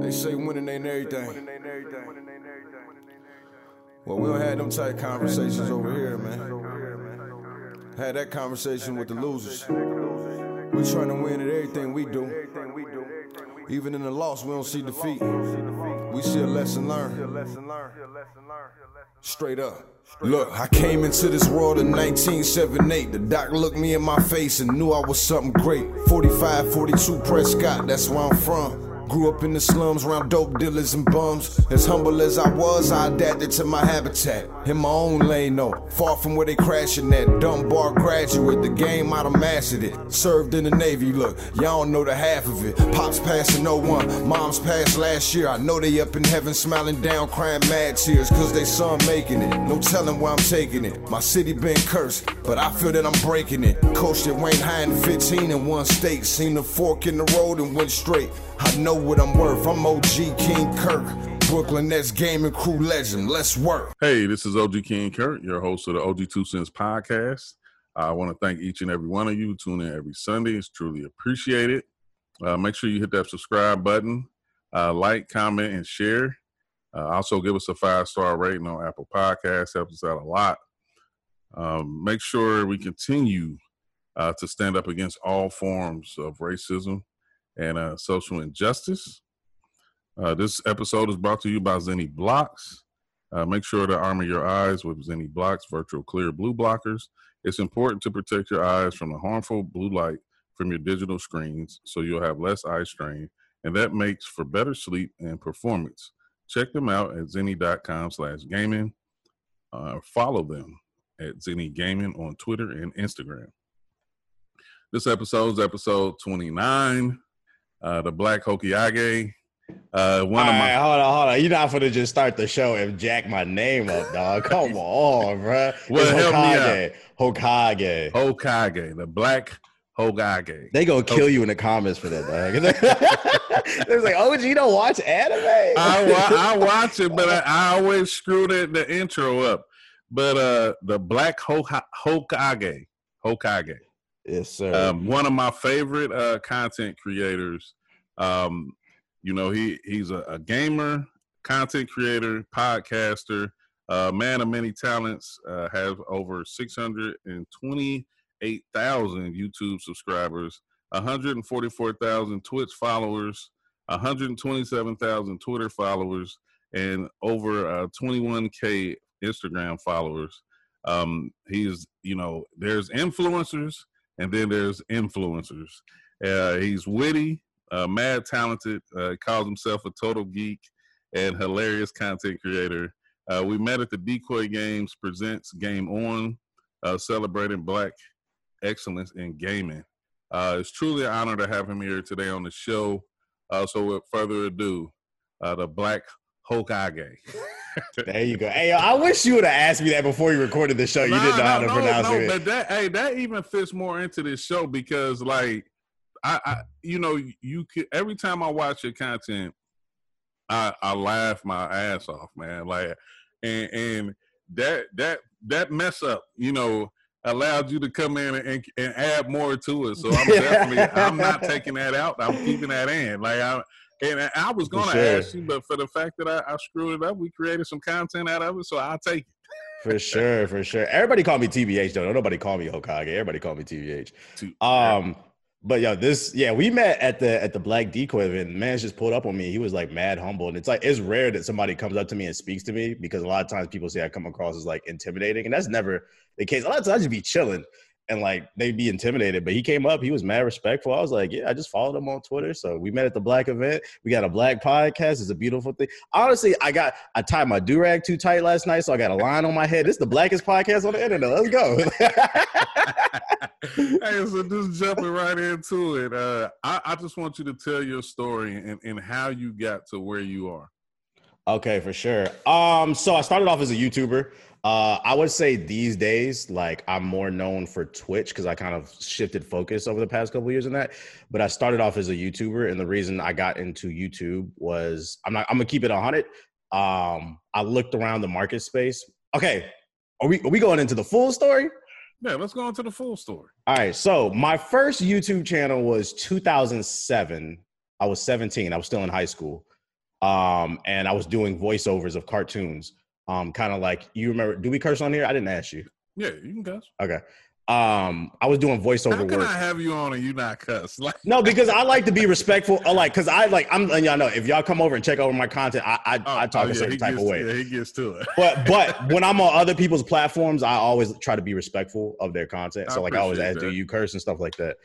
They say winning ain't everything. Well, we don't have them type conversations over here, man. Had that conversation with the losers. We trying to win at everything we do. Even in the loss, we don't see defeat. We see a lesson learned. Straight up. Look, I came into this world in 1978. The doc looked me in my face and knew I was something great. 45, 42 Prescott, that's where I'm from. Grew up in the slums around dope dealers and bums. As humble as I was, I adapted to my habitat. In my own lane, though, far from where they crashing at. Dumb bar graduate, the game, I'd have mastered it. Served in the Navy, look, y'all don't know the half of it. Pops passing 01, moms passed last year. I know they up in heaven smiling down, crying mad tears, cause they son making it. No telling where I'm taking it. My city been cursed, but I feel that I'm breaking it. Coached at Wayne High in 15 in one state. Seen the fork in the road and went straight. I know what I'm worth. I'm OG King Kirk, Brooklyn Nets Gaming crew legend. Let's work. Hey, this is OG King Kirk, your host of the OG2Cents podcast. I want to thank each and every one of you. Tune in every Sunday. It's truly appreciated. Make sure you hit that subscribe button, like, comment, and share. Also, give us a 5-star rating on Apple Podcasts. Helps us out a lot. Make sure we continue to stand up against all forms of racism and social injustice. This episode is brought to you by Zenni Blokz. Make sure to armor your eyes with Zenni Blokz Virtual Clear Blue Blockers. It's important to protect your eyes from the harmful blue light from your digital screens so you'll have less eye strain, and that makes for better sleep and performance. Check them out at zenni.com/gaming. Follow them at Zenni Gaming on Twitter and Instagram. This episode is episode 29. The Black Hokage. Hold on. You're not gonna just start the show and jack my name up, dog. Come on, bro. Well, help me out. Hokage. The Black Hokage. They gonna kill you in the comments for that, dog. They was like, OG, you don't watch anime? I watch it, but I always screwed the intro up. But the Black Hokage. Yes, sir. One of my favorite content creators. You know, he's a gamer, content creator, podcaster, man of many talents, has over 628,000 YouTube subscribers, 144,000 Twitch followers, 127,000 Twitter followers, and over 21K Instagram followers. He's, you know, there's influencers, and then there's influencers. He's witty, mad talented, calls himself a total geek, and hilarious content creator. We met at the Decoy Games presents Game On, celebrating Black excellence in gaming. It's truly an honor to have him here today on the show. So with further ado, the Black Hokage. There you go. Hey, I wish you would have asked me that before you recorded the show. You didn't know how to pronounce it. But that even fits more into this show because, like, I you know, you could, every time I watch your content, I laugh my ass off, man. Like, and that mess up, you know, allowed you to come in and add more to it. So I'm I'm not taking that out. I'm keeping that in. Like, I was going to ask you, but for the fact that I screwed it up, we created some content out of it, so I'll take it. For sure. Everybody call me TBH, though. Nobody call me Hokage. Everybody call me TBH. But, yo, we met at the Black Decoy event. The man just pulled up on me. He was, like, mad humble. And it's, like, it's rare that somebody comes up to me and speaks to me because a lot of times people say I come across as, like, intimidating. And that's never the case. A lot of times I just be chilling. And, like, they'd be intimidated. But he came up. He was mad respectful. I was like, yeah, I just followed him on Twitter. So we met at the Black event. We got a Black podcast. It's a beautiful thing. Honestly, I tied my do-rag too tight last night, so I got a line on my head. This is the blackest podcast on the internet. Let's go. Hey, so just jumping right into it. I just want you to tell your story and how you got to where you are. Okay, for sure. So I started off as a YouTuber. I would say these days, like, I'm more known for Twitch because I kind of shifted focus over the past couple of years in that. But I started off as a YouTuber, and the reason I got into YouTube was I'm gonna keep it 100. I looked around the market space. Okay, are we going into the full story? Yeah, let's go into the full story. All right. So my first YouTube channel was 2007. I was 17. I was still in high school. And I was doing voiceovers of cartoons. Kind of like, you remember, do we curse on here? I didn't ask you. Yeah, you can cuss. Okay. I was doing voiceover work. How can I have you on and you not cuss? Like, no, because I like to be respectful. Like, because I like, I'm, and y'all know, if y'all come over and check over my content, I talk a certain type of way. Yeah, he gets to it. But when I'm on other people's platforms, I always try to be respectful of their content. So like, I always ask, do you curse and stuff like that.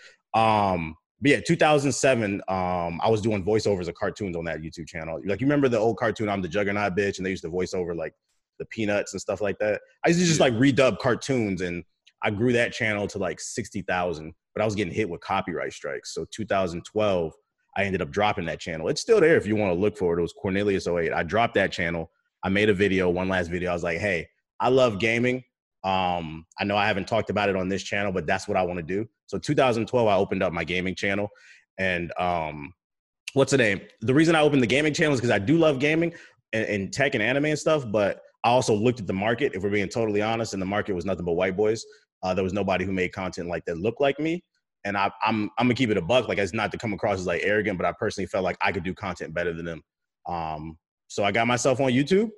But yeah, 2007, I was doing voiceovers of cartoons on that YouTube channel. Like, you remember the old cartoon, I'm the Juggernaut Bitch, and they used to voice over like the Peanuts and stuff like that. I used to just like redub cartoons, and I grew that channel to like 60,000, but I was getting hit with copyright strikes. So 2012, I ended up dropping that channel. It's still there if you want to look for it. It was Cornelius08. I dropped that channel. I made a video, one last video. I was like, hey, I love gaming. I know I haven't talked about it on this channel, but that's what I want to do. So 2012, I opened up my gaming channel. And what's the name? The reason I opened the gaming channel is because I do love gaming and tech and anime and stuff, but I also looked at the market, if we're being totally honest, and the market was nothing but white boys. There was nobody who made content like that looked like me. And I'm gonna keep it a buck. Like, it's not to come across as like arrogant, but I personally felt like I could do content better than them. So I got myself on YouTube,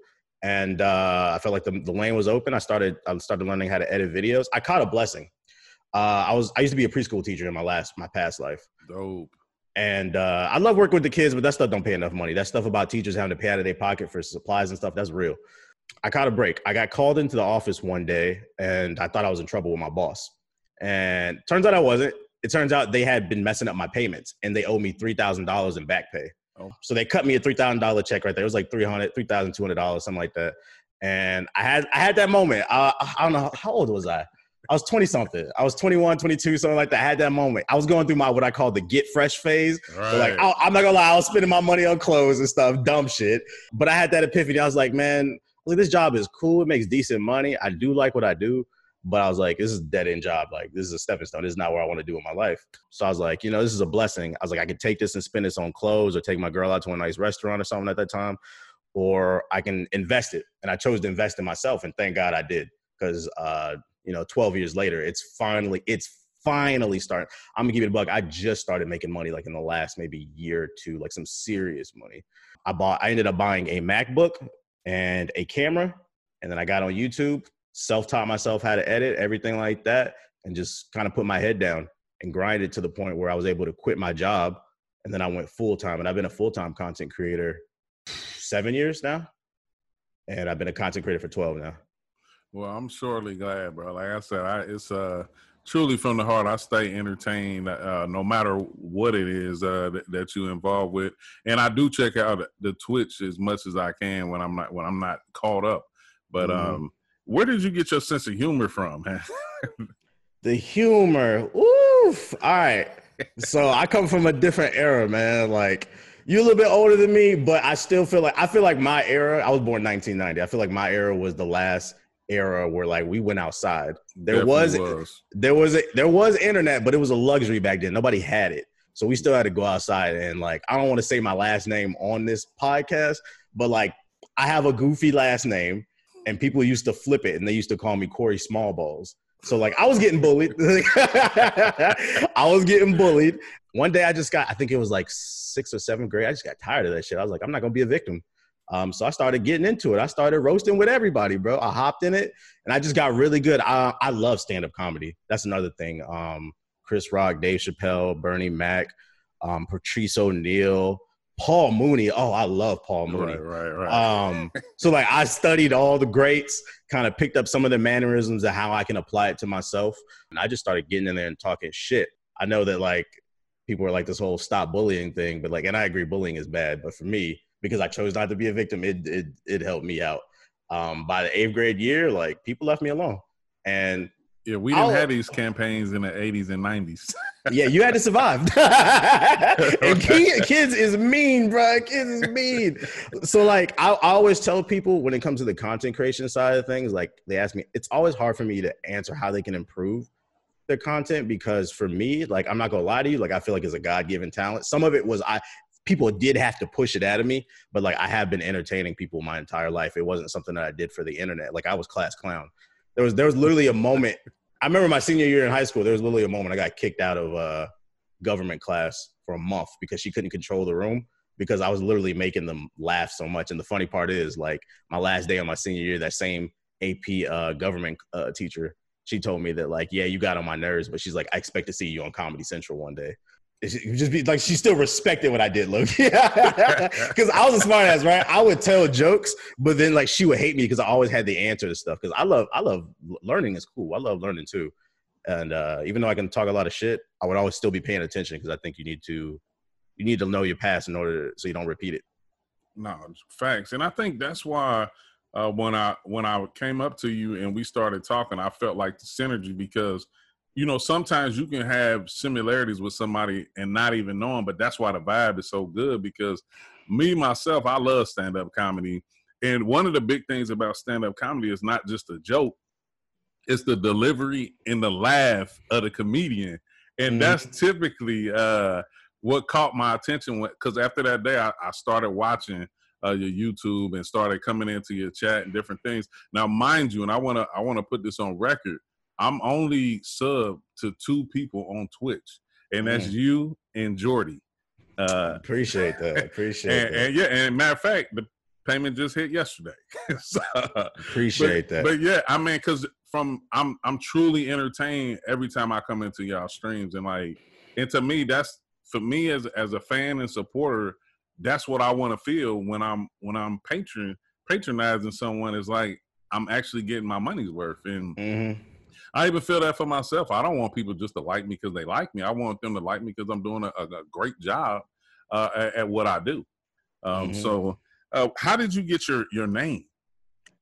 and I felt like the lane was open. I started learning how to edit videos. I caught a blessing. I used to be a preschool teacher in my past life. Dope. And I love working with the kids, but that stuff don't pay enough money. That stuff about teachers having to pay out of their pocket for supplies and stuff, that's real. I caught a break. I got called into the office one day, and I thought I was in trouble with my boss. And turns out I wasn't. It turns out they had been messing up my payments, and they owed me $3,000 in back pay. Oh. So they cut me a $3,000 check right there. It was like $3,200, something like that. And I had that moment. I don't know, how old was I? I was 20-something. I was 21, 22, something like that. I had that moment. I was going through my, what I call the get fresh phase. Right. So like, I'm not gonna lie, I was spending my money on clothes and stuff, dumb shit. But I had that epiphany. I was like, man, like, this job is cool. It makes decent money. I do like what I do, but I was like, this is a dead end job. Like, this is a stepping stone. This is not where I want to do in my life. So I was like, you know, this is a blessing. I was like, I could take this and spend this on clothes, or take my girl out to a nice restaurant or something at that time, or I can invest it. And I chose to invest in myself, and thank God I did, because, you know, 12 years later, it's finally starting. I'm gonna give you a buck. I just started making money like in the last maybe year or two, like some serious money. I ended up buying a MacBook and a camera, and then I got on YouTube, self-taught myself how to edit, everything like that, and just kind of put my head down and grinded to the point where I was able to quit my job, and then I went full-time, and I've been a full-time content creator 7 years now, and I've been a content creator for 12 now. Well, I'm surely glad, bro. Like I said, it's truly from the heart. I stay entertained no matter what it is that you involved with, and I do check out the Twitch as much as I can when I'm not caught up. But where did you get your sense of humor from? The humor, oof! All right, so I come from a different era, man. Like, you're a little bit older than me, but I still feel like my era. I was born 1990. I feel like my era was the last era where like we went outside. There was internet, but it was a luxury back then. Nobody had it, so we still had to go outside. And like, I don't want to say my last name on this podcast, but like, I have a goofy last name, and people used to flip it, and they used to call me Corey Smallballs. So like, I was getting bullied. One day, I think it was like 6th or 7th grade. I just got tired of that shit. I was like, I'm not gonna be a victim. So I started getting into it. I started roasting with everybody, bro. I hopped in it, and I just got really good. I love stand-up comedy. That's another thing. Chris Rock, Dave Chappelle, Bernie Mac, Patrice O'Neill, Paul Mooney. Oh, I love Paul Mooney. Right. So like, I studied all the greats, kind of picked up some of the mannerisms and how I can apply it to myself. And I just started getting in there and talking shit. I know that like, people are like, this whole stop bullying thing, but like, and I agree, bullying is bad, but for me, because I chose not to be a victim, it helped me out. By the 8th grade year, like, people left me alone. And yeah, we didn't have these campaigns in the 80s and 90s. Yeah, you had to survive. And kids is mean, bro. Kids is mean. So like, I always tell people when it comes to the content creation side of things, like, they ask me, it's always hard for me to answer how they can improve their content, because for me, like, I'm not gonna lie to you, like, I feel like it's a God-given talent. Some of it was people did have to push it out of me, but like, I have been entertaining people my entire life. It wasn't something that I did for the internet. Like, I was class clown. There was literally a moment. I remember my senior year in high school, there was literally a moment I got kicked out of government class for a month because she couldn't control the room. because I was literally making them laugh so much. And the funny part is, like, my last day of my senior year, that same AP government teacher, she told me that, like, yeah, you got on my nerves, but she's like, I expect to see you on Comedy Central one day. It just be like, she still respected what I did, look. Because I was a smart ass, right? I would tell jokes, but then, like, she would hate me because I always had the answer to stuff. Because I love learning is cool. I love learning too. And even though I can talk a lot of shit, I would always still be paying attention because I think you need to know your past in order so you don't repeat it. No, facts. And I think that's why when I came up to you and we started talking, I felt like the synergy, because, you know, sometimes you can have similarities with somebody and not even know them, but that's why the vibe is so good, because me, myself, I love stand-up comedy. And one of the big things about stand-up comedy is not just a joke. It's the delivery and the laugh of the comedian. And that's typically what caught my attention, because after that day, I started watching your YouTube and started coming into your chat and different things. Now, mind you, and I want to put this on record, I'm only sub to two people on Twitch, and that's you and Jordy. Appreciate that. Appreciate that. And yeah, and matter of fact, the payment just hit yesterday. So, appreciate that. But yeah, I mean, because I'm truly entertained every time I come into y'all streams, and like, and to me, that's, for me as a fan and supporter, that's what I want to feel when I'm patronizing someone. Is like, I'm actually getting my money's worth. And I even feel that for myself. I don't want people just to like me because they like me. I want them to like me because I'm doing a great job at what I do. So how did you get your name?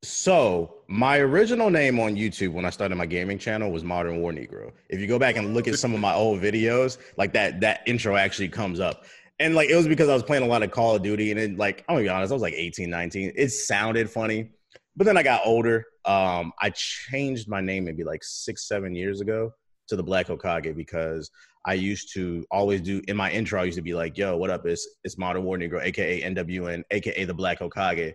So my original name on YouTube when I started my gaming channel was Modern War Negro. If you go back and look at some of my old videos, like that intro actually comes up. And like, it was because I was playing a lot of Call of Duty, and it, like, I'm gonna be honest, I was like 18, 19. It sounded funny, but then I got older. I changed my name maybe like 6-7 years ago to The Black Hokage, because I used to always do, in my intro, I used to be like, yo, what up? It's Modern War Negro, AKA NWN, AKA The Black Hokage.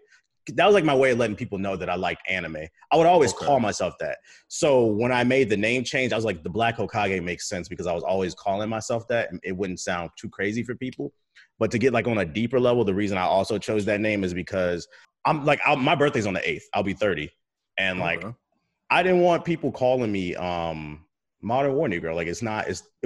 That was like my way of letting people know that I liked anime. I would always call myself that. So when I made the name change, I was like, The Black Hokage makes sense, because I was always calling myself that, and it wouldn't sound too crazy for people. But to get like on a deeper level, the reason I also chose that name is because I'm like, my birthday's on the 8th. I'll be 30. And like, I didn't want people calling me Modern War Negro. Like, it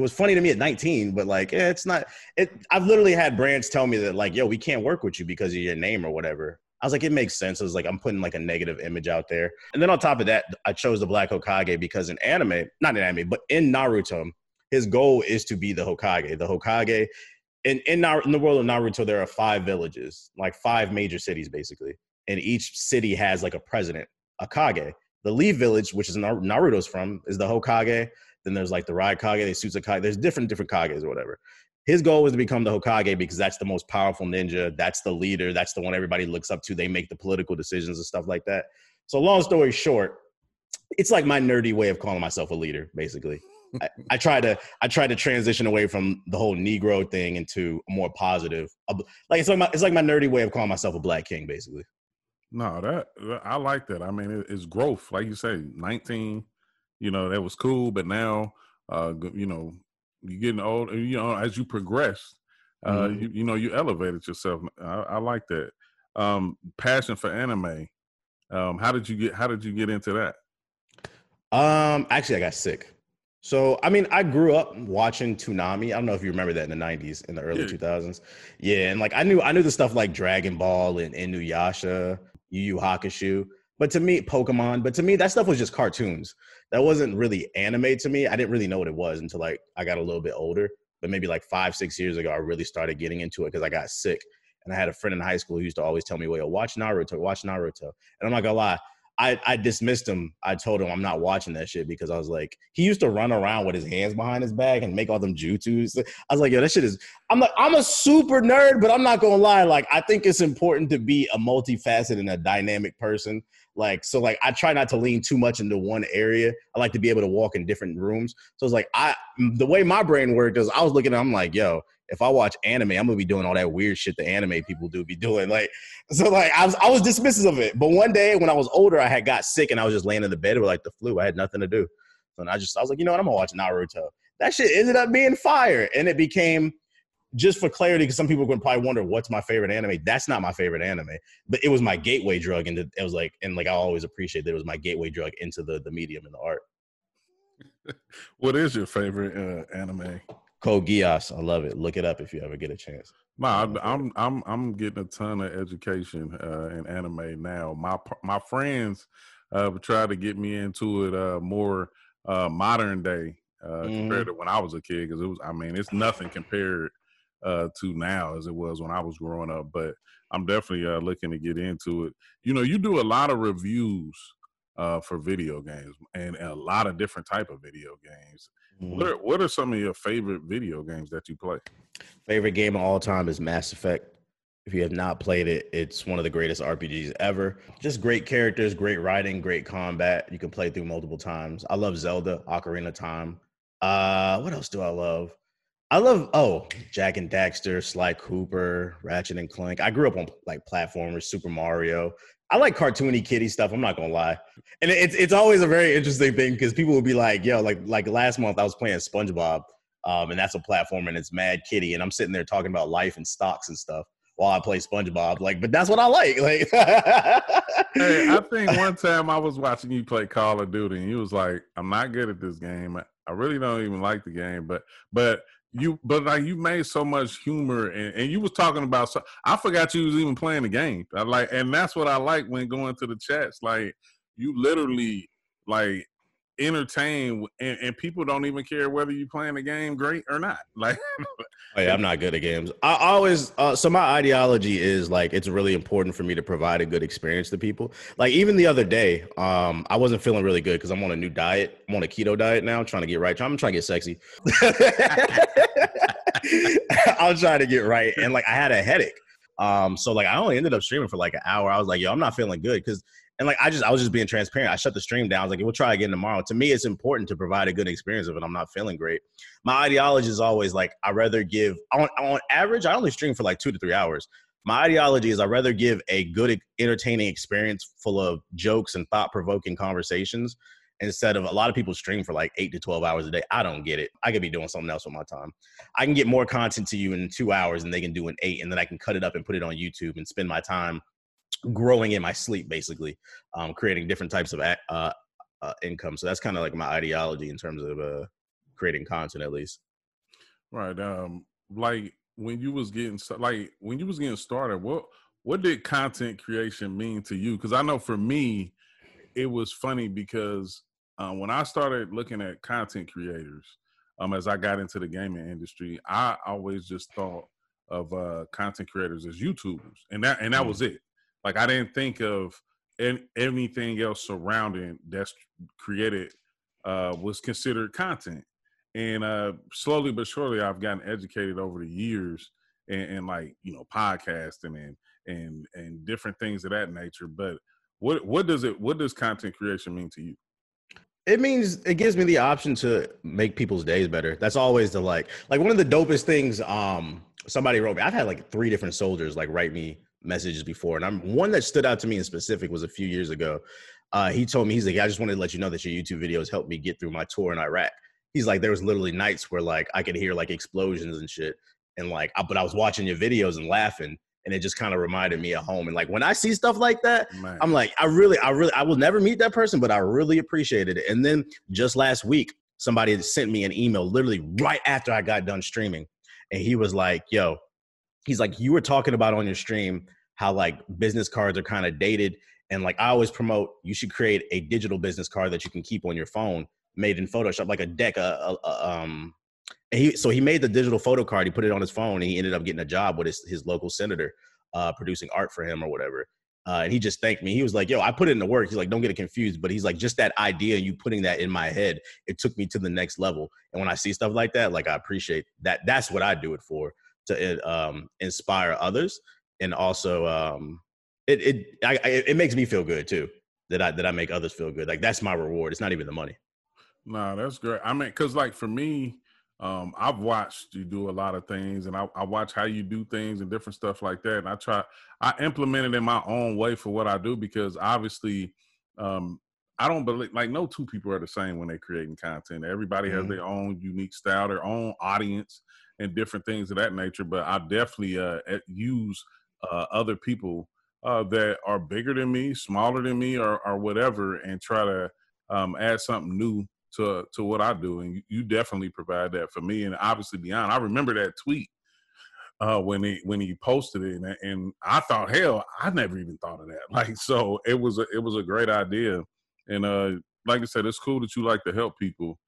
was funny to me at 19, but like, I've literally had brands tell me that, like, yo, we can't work with you because of your name or whatever. I was like, it makes sense. I was like, I'm putting like a negative image out there. And then on top of that, I chose The Black Hokage because in Naruto, his goal is to be the Hokage. The Hokage, in the world of Naruto, there are 5 villages, like 5 major cities basically. And each city has like a president, a Kage. The Leaf Village, which is Naruto's from, is the Hokage. Then there's like the Raikage, the Sutsukage. There's different Kages or whatever. His goal was to become the Hokage because that's the most powerful ninja. That's the leader. That's the one everybody looks up to. They make the political decisions and stuff like that. So long story short, it's like my nerdy way of calling myself a leader, basically. I try to transition away from the whole Negro thing into more positive. Like, it's like my nerdy way of calling myself a Black King, basically. No, I like that. I mean, it's growth. Like you say, 19, you know, that was cool. But now, you know, you're getting old, you know, as you progressed, you know, you elevated yourself. I like that. Passion for anime. How did you get into that? Actually, I got sick. So, I mean, I grew up watching Toonami. I don't know if you remember that in the 90s, in the early 2000s. Yeah. And like, I knew the stuff like Dragon Ball and Inuyasha, Yu Yu Hakusho. But to me, Pokemon, that stuff was just cartoons. That wasn't really anime to me. I didn't really know what it was until like I got a little bit older. But maybe like 5-6 years ago, I really started getting into it because I got sick. And I had a friend in high school who used to always tell me, well, yo, watch Naruto. And I'm not gonna lie, I dismissed him. I told him I'm not watching that shit because I was like, he used to run around with his hands behind his back and make all them jutsus. I was like, yo, that shit is, I'm like, I'm a super nerd, but I'm not gonna lie. Like, I think it's important to be a multifaceted and a dynamic person. Like, so like, I try not to lean too much into one area. I like to be able to walk in different rooms. So it's like, the way my brain worked is I was looking at, I'm like, yo, if I watch anime, I'm gonna be doing all that weird shit the anime people do be doing. Like, so like, I was dismissive of it. But one day when I was older, I had got sick and I was just laying in the bed with like the flu. I had nothing to do. So I was like, you know what? I'm gonna watch Naruto. That shit ended up being fire. And it became just for clarity, because some people would probably wonder what's my favorite anime. That's not my favorite anime, but it was my gateway drug, and it was like, and like I always appreciate that it was my gateway drug into the medium and the art. What is your favorite anime? Code Geass. I love it. Look it up if you ever get a chance. No, I'm getting a ton of education in anime now. My friends tried to get me into it more modern day compared to when I was a kid, because it was, I mean, it's nothing compared to now as it was when I was growing up. But I'm definitely looking to get into it. You know, you do a lot of reviews for video games, and a lot of different type of video games. What are some of your favorite video games that you play? Favorite game of all time is Mass Effect. If you have not played it, it's one of the greatest RPGs ever. Just great characters, great writing, great combat. You can play through multiple times. I love Zelda, Ocarina of Time. What else do I love? I love, Jack and Daxter, Sly Cooper, Ratchet and Clank. I grew up on like platformers, Super Mario. I like cartoony kiddie stuff, I'm not gonna lie. And it's always a very interesting thing, because people will be like, yo, like last month I was playing SpongeBob, and that's a platform, and it's mad kiddie, and I'm sitting there talking about life and stocks and stuff while I play SpongeBob. Like, but that's what I like. Like, hey, I think one time I was watching you play Call of Duty, and you was like, I'm not good at this game. I really don't even like the game, but like you made so much humor, and you was talking about, so I forgot you was even playing the game. I like, and that's what I like when going to the chats. Like, you literally like entertain, and people don't even care whether you playing the game great or not. Like, hey, I'm not good at games. I always so my ideology is like, it's really important for me to provide a good experience to people. Like, even the other day, I wasn't feeling really good because I'm on a new diet. I'm on a keto diet now, trying to get right. I'm trying to get sexy. I'm trying to get right, and like I had a headache. So like I only ended up streaming for like an hour. I was like, yo, I'm not feeling good, because. And like, I was just being transparent. I shut the stream down. I was like, we'll try again tomorrow. To me, it's important to provide a good experience of it. I'm not feeling great. My ideology is always like, I'd rather give, on average, I only stream for like 2 to 3 hours. My ideology is I'd rather give a good, entertaining experience full of jokes and thought-provoking conversations instead of a lot of people stream for like 8 to 12 hours a day. I don't get it. I could be doing something else with my time. I can get more content to you in 2 hours than they can do in 8, and then I can cut it up and put it on YouTube and spend my time growing in my sleep, basically, creating different types of income. So that's kind of like my ideology in terms of creating content, at least. Right. Like when you was getting started, what did content creation mean to you? Because I know for me, it was funny because when I started looking at content creators, as I got into the gaming industry, I always just thought of content creators as YouTubers, and that was it. Like, I didn't think of anything else surrounding that's created was considered content. And slowly but surely, I've gotten educated over the years and like, you know, podcasting and different things of that nature. But what does content creation mean to you? It gives me the option to make people's days better. That's always the like one of the dopest things. Somebody wrote me. I've had like 3 different soldiers like write me messages before, and one that stood out to me in specific was a few years ago. He told me, he's like, I just wanted to let you know that your YouTube videos helped me get through my tour in Iraq. He's like, there was literally nights where like I could hear like explosions and shit, and like but I was watching your videos and laughing, and it just kind of reminded me of home. And like when I see stuff like that, man. I'm like, I really I will never meet that person, but I really appreciated it. And then just last week, somebody had sent me an email literally right after I got done streaming, and he was like, yo, he's like, you were talking about on your stream how like business cards are kind of dated. And like I always promote, you should create a digital business card that you can keep on your phone made in Photoshop, like a deck. So he made the digital photo card. He put it on his phone, and he ended up getting a job with his local senator producing art for him or whatever. And he just thanked me. He was like, yo, I put in the work. He's like, don't get it confused. But he's like, just that idea, you putting that in my head, it took me to the next level. And when I see stuff like that, like I appreciate that. That's what I do it for. To inspire others, and also it makes me feel good too, that I make others feel good. Like, that's my reward. It's not even the money. No, that's great. I mean, because like for me, I've watched you do a lot of things, and I watch how you do things and different stuff like that. And I implement it in my own way for what I do, because obviously I don't believe, like, no two people are the same when they're creating content. Everybody has their own unique style, their own audience. and different things of that nature. But I definitely use other people that are bigger than me, smaller than me, or whatever, and try to add something new to what I do. And you definitely provide that for me, and obviously beyond. I remember that tweet when he posted it, and I thought, hell, I never even thought of that. Like, so it was a great idea, and like I said, it's cool that you like to help people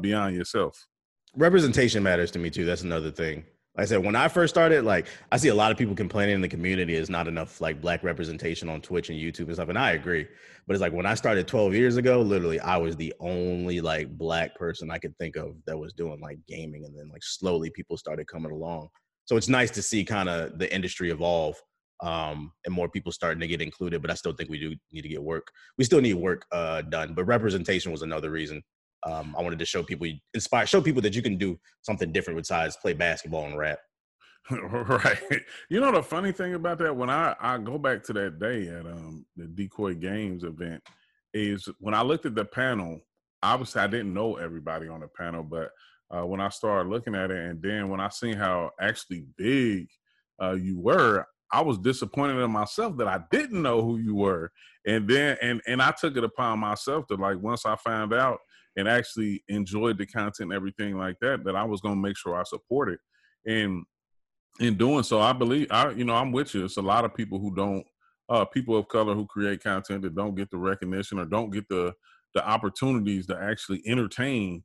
beyond yourself. Representation matters to me too. That's another thing. Like I said, when I first started, like, I see a lot of people complaining in the community is not enough, like, black representation on Twitch and YouTube and stuff, and I agree. But it's like, when I started 12 years ago, literally, I was the only, like, black person I could think of that was doing, like, gaming, and then, like, slowly people started coming along. So it's nice to see kind of the industry evolve and more people starting to get included, but I still think we do need to get work. We still need work done, but representation was another reason. I wanted to show people that you can do something different besides play basketball and rap. Right. You know, the funny thing about that, when I go back to that day at the Decoy Games event, is when I looked at the panel, obviously I didn't know everybody on the panel, but when I started looking at it, and then when I seen how actually big you were, I was disappointed in myself that I didn't know who you were. And then, and I took it upon myself to, like, once I found out and actually enjoyed the content and everything like that, that I was going to make sure I support it. And in doing so, I believe, I'm with you. It's a lot of people who don't, people of color who create content that don't get the recognition or don't get the opportunities to actually entertain.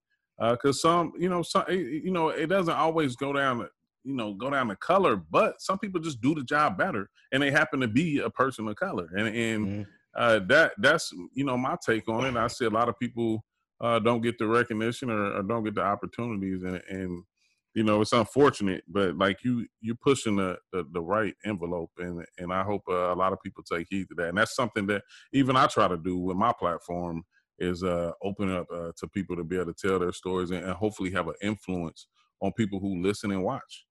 Cause some, it doesn't always go down to color, but some people just do the job better, and they happen to be a person of color. That's, my take on it. I see a lot of people don't get the recognition or don't get the opportunities. And it's unfortunate, but, like, you're pushing the right envelope. And I hope a lot of people take heed to that. And that's something that even I try to do with my platform, is open up to people to be able to tell their stories and hopefully have an influence on people who listen and watch.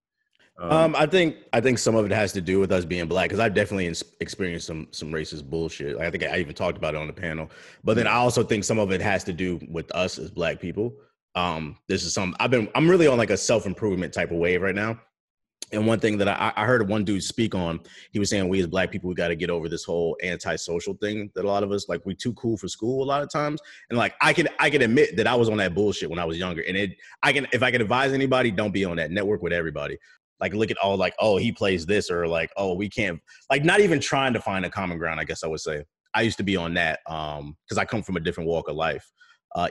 I think some of it has to do with us being black, because I've definitely experienced some racist bullshit. Like, I think I even talked about it on the panel. But then I also think some of it has to do with us as black people. I'm really on, like, a self-improvement type of wave right now. And one thing that I heard one dude speak on, he was saying, we as black people, we got to get over this whole antisocial thing that a lot of us, like, we too cool for school a lot of times. And, like, I can admit that I was on that bullshit when I was younger. And if I can advise anybody, don't be on that network with everybody. Like, look at all, like, oh, he plays this, or, like, oh, we can't, like, not even trying to find a common ground, I guess I would say. I used to be on that because I come from a different walk of life.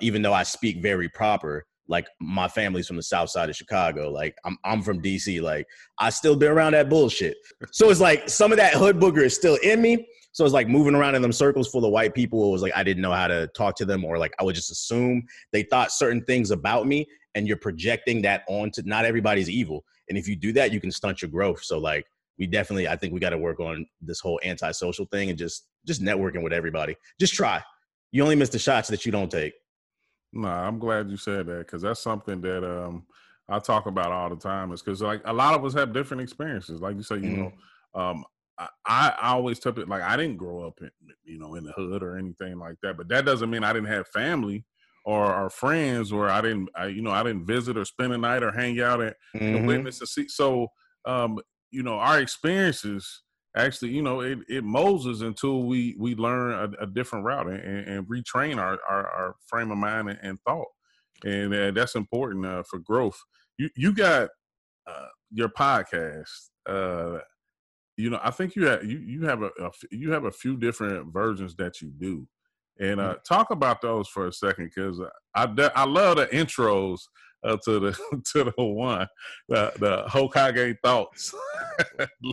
Even though I speak very proper, like, my family's from the south side of Chicago. Like, I'm from D.C. Like, I still been around that bullshit. So it's like some of that hood booger is still in me. So it's like moving around in them circles full of white people. It was like I didn't know how to talk to them, or, like, I would just assume they thought certain things about me, and you're projecting that onto, not everybody's evil. And if you do that, you can stunt your growth. So, like, I think we got to work on this whole antisocial thing and just networking with everybody. Just try. You only miss the shots that you don't take. Nah, I'm glad you said that, because that's something that I talk about all the time, is because, like, a lot of us have different experiences. Like you say, I always took it, like, I didn't grow up in, in the hood or anything like that, but that doesn't mean I didn't have family or friends, or I didn't visit or spend a night or hang out and witness a scene. So, our experiences actually, it molds us until we learn a different route and retrain our frame of mind and thought. And that's important for growth. You got your podcast. I think you have a few different versions that you do. And talk about those for a second, because I love the intros to the one, the Hokage Thoughts.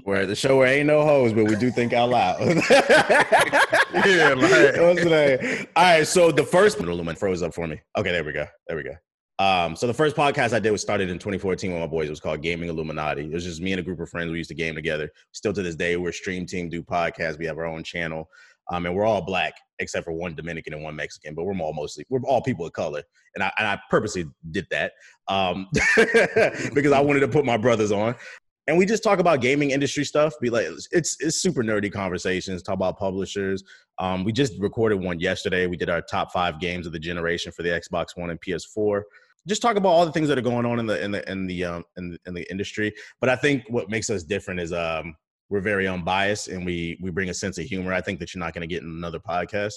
Where the show where ain't no hoes, but we do think out loud. Yeah, like. What's the name? All right, so the first one froze up for me. Okay, there we go. So the first podcast I did was started in 2014 with my boys. It was called Gaming Illuminati. It was just me and a group of friends. We used to game together. Still to this day, we're a stream team, do podcasts. We have our own channel. And we're all black except for one Dominican and one Mexican, but we're all people of color. And I purposely did that because I wanted to put my brothers on. And we just talk about gaming industry stuff. Be like, it's super nerdy conversations. Talk about publishers. We just recorded one yesterday. We did our top 5 games of the generation for the Xbox One and PS4. just talk about all the things that are going on in the industry. But I think what makes us different is we're very unbiased, and we bring a sense of humor. I think that you're not going to get in another podcast.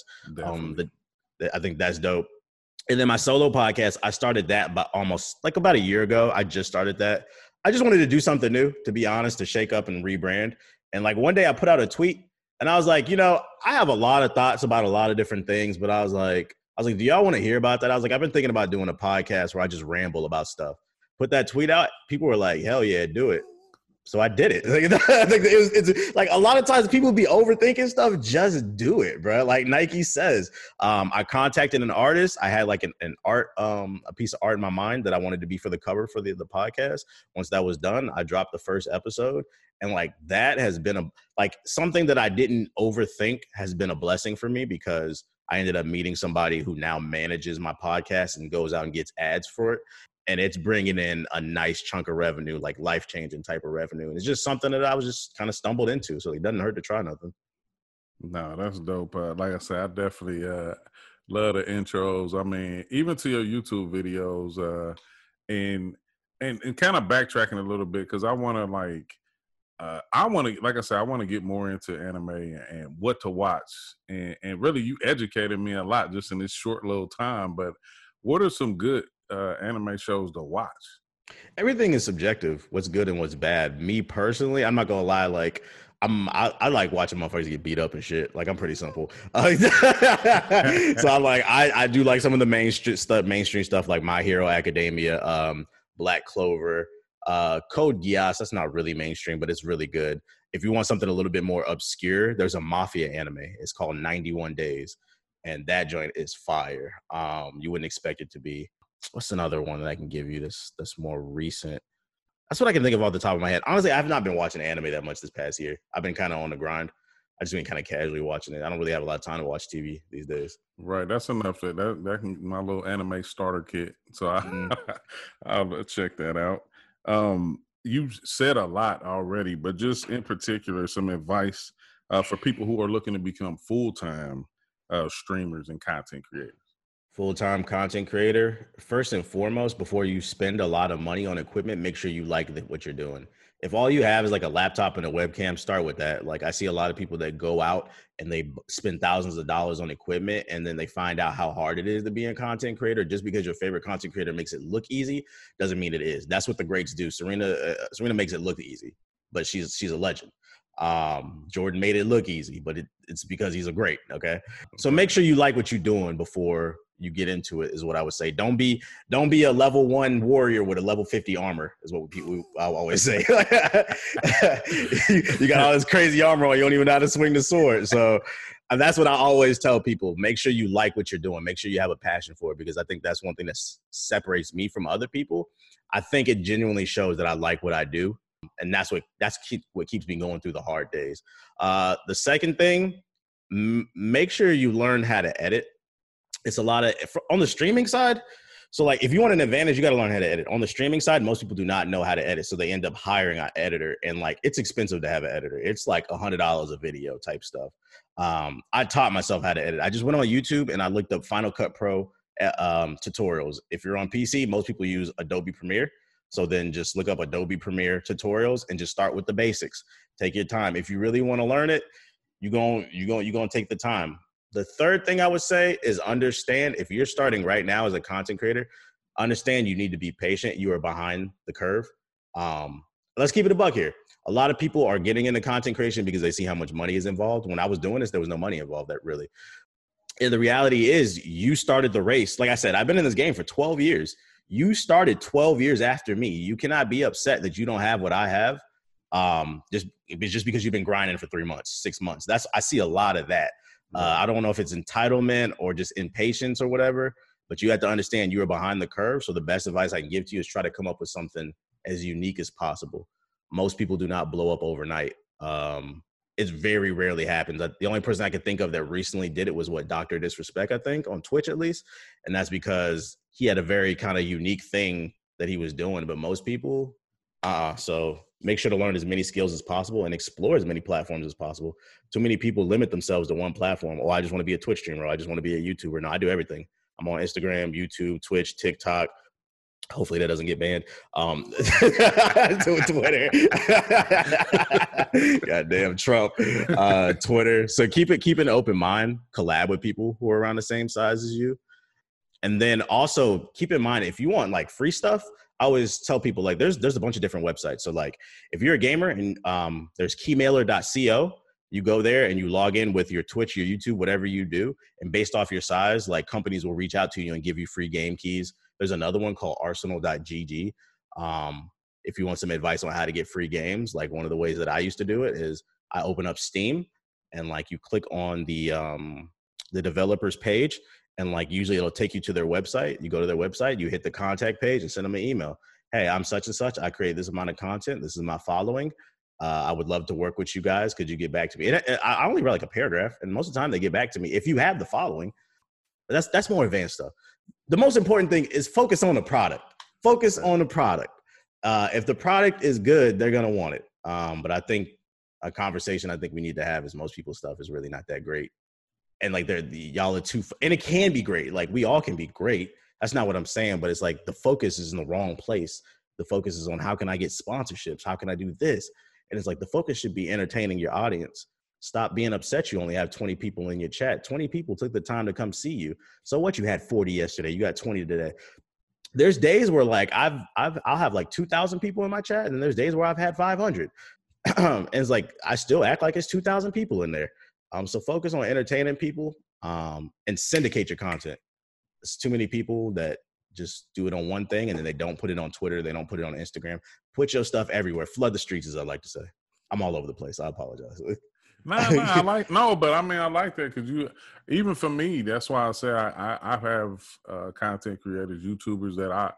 I think that's dope. And then my solo podcast, I started that about a year ago. I just started that. I just wanted to do something new, to be honest, to shake up and rebrand. And like one day I put out a tweet and I was like, you know, I have a lot of thoughts about a lot of different things, but I was like, do y'all want to hear about that? I was like, I've been thinking about doing a podcast where I just ramble about stuff. Put that tweet out. People were like, hell yeah, do it. So I did it. It's like a lot of times people be overthinking stuff. Just do it, bro. Like Nike says, I contacted an artist. I had like a piece of art in my mind that I wanted to be for the cover for the podcast. Once that was done, I dropped the first episode. And like that has been something that I didn't overthink has been a blessing for me, because I ended up meeting somebody who now manages my podcast and goes out and gets ads for it. And it's bringing in a nice chunk of revenue, like life-changing type of revenue. And it's just something that I was just kind of stumbled into. So it doesn't hurt to try nothing. No, that's dope. Like I said, I definitely love the intros. I mean, even to your YouTube videos, and kind of backtracking a little bit, because I want to get more into anime and what to watch. And really, you educated me a lot just in this short little time. But what are some good anime shows to watch? Everything is subjective, what's good and what's bad. Me personally, I'm not gonna lie, like I like watching motherfuckers get beat up and shit. Like I'm pretty simple. So I'm like, I do like some of the mainstream stuff, like My Hero Academia, Black Clover, Code Geass. That's not really mainstream, but it's really good. If you want something a little bit more obscure, there's a mafia anime. It's called 91 Days, and that joint is fire. You wouldn't expect it to be. What's another one that I can give you that's more recent? That's what I can think of off the top of my head. Honestly, I've not been watching anime that much this past year. I've been kind of on the grind. I've just been kind of casually watching it. I don't really have a lot of time to watch TV these days. Right. That's enough. That can, my little anime starter kit. So I'll check that out. You said a lot already, but just in particular, some advice for people who are looking to become full-time streamers and content creators. Full-time content creator, first and foremost, before you spend a lot of money on equipment, make sure you like what you're doing. If all you have is like a laptop and a webcam, start with that. Like I see a lot of people that go out and they spend thousands of dollars on equipment, and then they find out how hard it is to be a content creator. Just because your favorite content creator makes it look easy doesn't mean it is. That's what the greats do. Serena makes it look easy, but she's a legend. Jordan made it look easy, but it's because he's a great. Okay. So make sure you like what you're doing before you get into it, is what I would say. Don't be a level 1 warrior with a level 50 armor, is what I always say. You got all this crazy armor on, you don't even know how to swing the sword. So that's what I always tell people. Make sure you like what you're doing. Make sure you have a passion for it, because I think that's one thing that separates me from other people. I think it genuinely shows that I like what I do, and that's what keeps me going through the hard days. The second thing, make sure you learn how to edit. It's a lot of on the streaming side. So like if you want an advantage, you got to learn how to edit. On the streaming side, most people do not know how to edit. So they end up hiring an editor, and like it's expensive to have an editor. It's like $100 a video type stuff. I taught myself how to edit. I just went on YouTube and I looked up Final Cut Pro tutorials. If you're on PC, most people use Adobe Premiere. So then just look up Adobe Premiere tutorials and just start with the basics. Take your time. If you really want to learn it, you're going to take the time. The third thing I would say is understand, if you're starting right now as a content creator, understand you need to be patient. You are behind the curve. Let's keep it a buck here. A lot of people are getting into content creation because they see how much money is involved. When I was doing this, there was no money involved, that really. And the reality is you started the race. Like I said, I've been in this game for 12 years. You started 12 years after me. You cannot be upset that you don't have what I have. Just because you've been grinding for 3 months, 6 months. I see a lot of that. I don't know if it's entitlement or just impatience or whatever, but you have to understand you are behind the curve. So the best advice I can give to you is try to come up with something as unique as possible. Most people do not blow up overnight. It very rarely happens. The only person I could think of that recently did it was Dr. Disrespect, I think, on Twitch at least. And that's because he had a very kind of unique thing that he was doing, but most people, so make sure to learn as many skills as possible and explore as many platforms as possible. Too many people limit themselves to one platform. Oh, I just want to be a Twitch streamer. Or I just want to be a YouTuber. No, I do everything. I'm on Instagram, YouTube, Twitch, TikTok, Hopefully that doesn't get banned. Twitter. Goddamn Trump. Twitter. So keep an open mind. Collab with people who are around the same size as you. And then also keep in mind, if you want like free stuff, I always tell people like there's a bunch of different websites. So like if you're a gamer and there's Keymailer.co, you go there and you log in with your Twitch, your YouTube, whatever you do. And based off your size, like companies will reach out to you and give you free game keys. There's another one called arsenal.gg. If you want some advice on how to get free games, like one of the ways that I used to do it is I open up Steam and like you click on the developers page. And like usually it'll take you to their website. You go to their website, you hit the contact page and send them an email. Hey, I'm such and such. I create this amount of content. This is my following. I would love to work with you guys. Could you get back to me? And I only write like a paragraph. And most of the time they get back to me. If you have the following, that's more advanced stuff. The most important thing is focus on the product. Focus on the product. If the product is good, they're going to want it. But I think a conversation I think we need to have is most people's stuff is really not that great. And like y'all are too, and it can be great. Like we all can be great. That's not what I'm saying, but it's like the focus is in the wrong place. The focus is on how can I get sponsorships? How can I do this? And it's like the focus should be entertaining your audience. Stop being upset. You only have 20 people in your chat. 20 people took the time to come see you. So what? You had 40 yesterday. You got 20 today. There's days where like I'll have like 2,000 people in my chat, and there's days where I've had 500. And it's like I still act like it's 2,000 people in there. So focus on entertaining people and syndicate your content. It's too many people that just do it on one thing and then they don't put it on Twitter. They don't put it on Instagram. Put your stuff everywhere. Flood the streets, as I like to say. I'm all over the place. I apologize. But I mean, I like that because even for me, that's why I say I have content creators, YouTubers that I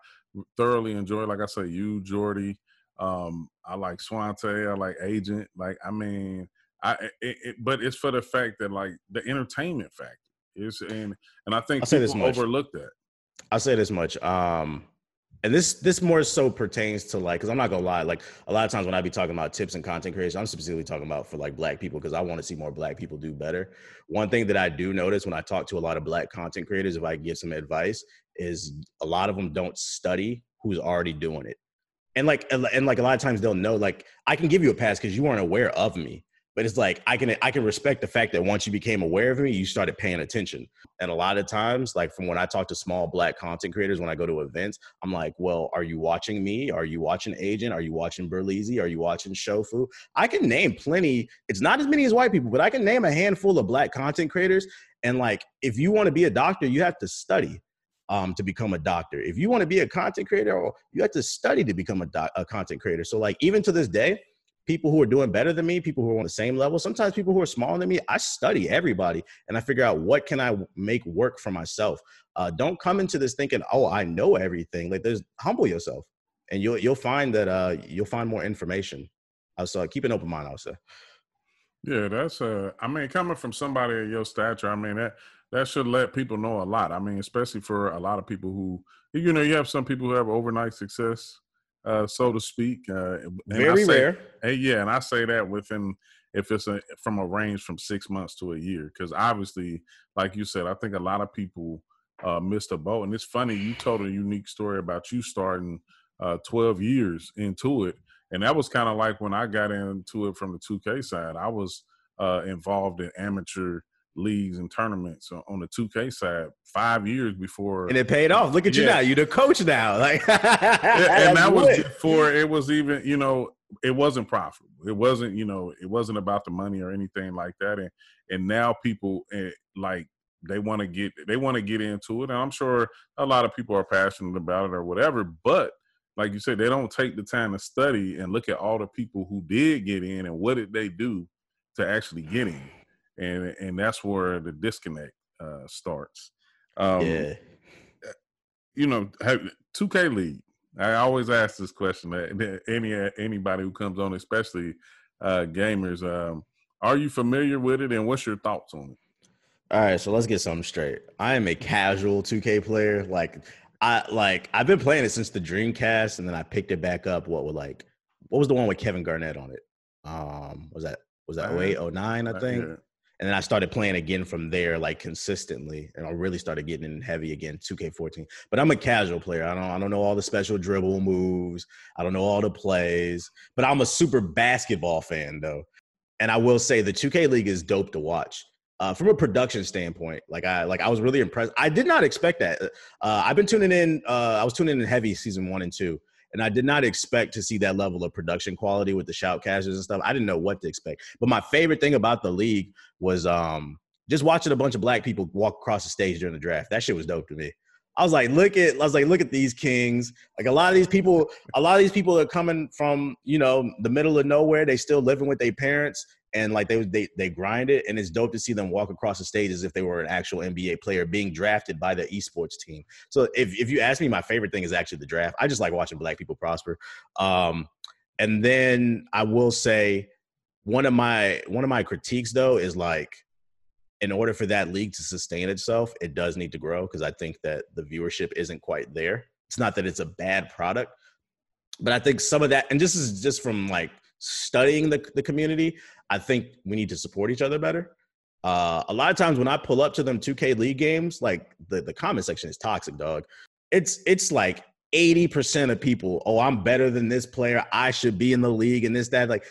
thoroughly enjoy. Like I say, you, Jordy, I like Swante, I like Agent. Like, I mean, but it's for the fact that like the entertainment factor is, and I think people overlook that. I'll say this much. And this more so pertains to like, cause I'm not gonna lie. Like a lot of times when I be talking about tips and content creation, I'm specifically talking about for like black people. Cause I want to see more black people do better. One thing that I do notice when I talk to a lot of black content creators, if I give some advice, is a lot of them don't study who's already doing it. And like a lot of times they'll know, like, I can give you a pass cause you weren't aware of me. But it's like, I can respect the fact that once you became aware of me, you started paying attention. And a lot of times, like from when I talk to small black content creators, when I go to events, I'm like, well, are you watching me? Are you watching Agent? Are you watching Berlizzi? Are you watching Shofu? I can name plenty. It's not as many as white people, but I can name a handful of black content creators. And like, if you want to be a doctor, you have to study to become a doctor. If you want to be a content creator, you have to study to become a content creator. So like, even to this day, people who are doing better than me, people who are on the same level, sometimes people who are smaller than me, I study everybody and I figure out what can I make work for myself. Don't come into this thinking, oh, I know everything. Like humble yourself and you'll find that you'll find more information. So keep an open mind, I would say. Yeah, that's I mean, coming from somebody of your stature, I mean, that should let people know a lot. I mean, especially for a lot of people who, you know, you have some people who have overnight success. So to speak, very rare. Yeah, and I say that within, if it's from a range from 6 months to a year, because obviously, like you said, I think a lot of people missed a boat. And it's funny, you told a unique story about you starting 12 years into it, and that was kind of like when I got into it from the 2K side. I was involved in amateur leagues and tournaments on the 2K side 5 years before, and it paid off. Look at you now, you're the coach now. Like, and that was before it was even, you know, it wasn't profitable. It wasn't, you know, it wasn't about the money or anything like that. And now people like they want to get into it, and I'm sure a lot of people are passionate about it or whatever. But like you said, they don't take the time to study and look at all the people who did get in and what did they do to actually get in. And that's where the disconnect starts. Yeah. You know, 2K League. I always ask this question to anybody who comes on, especially gamers. Are you familiar with it, and what's your thoughts on it? All right, so let's get something straight. I am a casual 2K player. I've been playing it since the Dreamcast, and then I picked it back up. What was the one with Kevin Garnett on it? Was that 08, 09, I think? Yeah. And then I started playing again from there, like consistently, and I really started getting in heavy again, 2K14. But I'm a casual player. I don't know all the special dribble moves. I don't know all the plays. But I'm a super basketball fan, though. And I will say the 2K League is dope to watch. From a production standpoint, like I was really impressed. I did not expect that. I've been tuning in. I was tuning in heavy season 1 and 2, and I did not expect to see that level of production quality with the shoutcasters and stuff. I didn't know what to expect. But my favorite thing about the league was just watching a bunch of black people walk across the stage during the draft. That shit was dope to me. I was like, look at these kings. Like a lot of these people are coming from, you know, the middle of nowhere. They still living with their parents. And like they grind it, and it's dope to see them walk across the stage as if they were an actual NBA player being drafted by the esports team. So if you ask me, my favorite thing is actually the draft. I just like watching black people prosper. And then I will say one of my critiques though is like, in order for that league to sustain itself, it does need to grow, because I think that the viewership isn't quite there. It's not that it's a bad product, but I think some of that, and this is just from like studying the community, I think we need to support each other better. A lot of times when I pull up to them 2K League games, like the comment section is toxic, dog. It's like 80% of people, oh, I'm better than this player, I should be in the league and this, that. Like,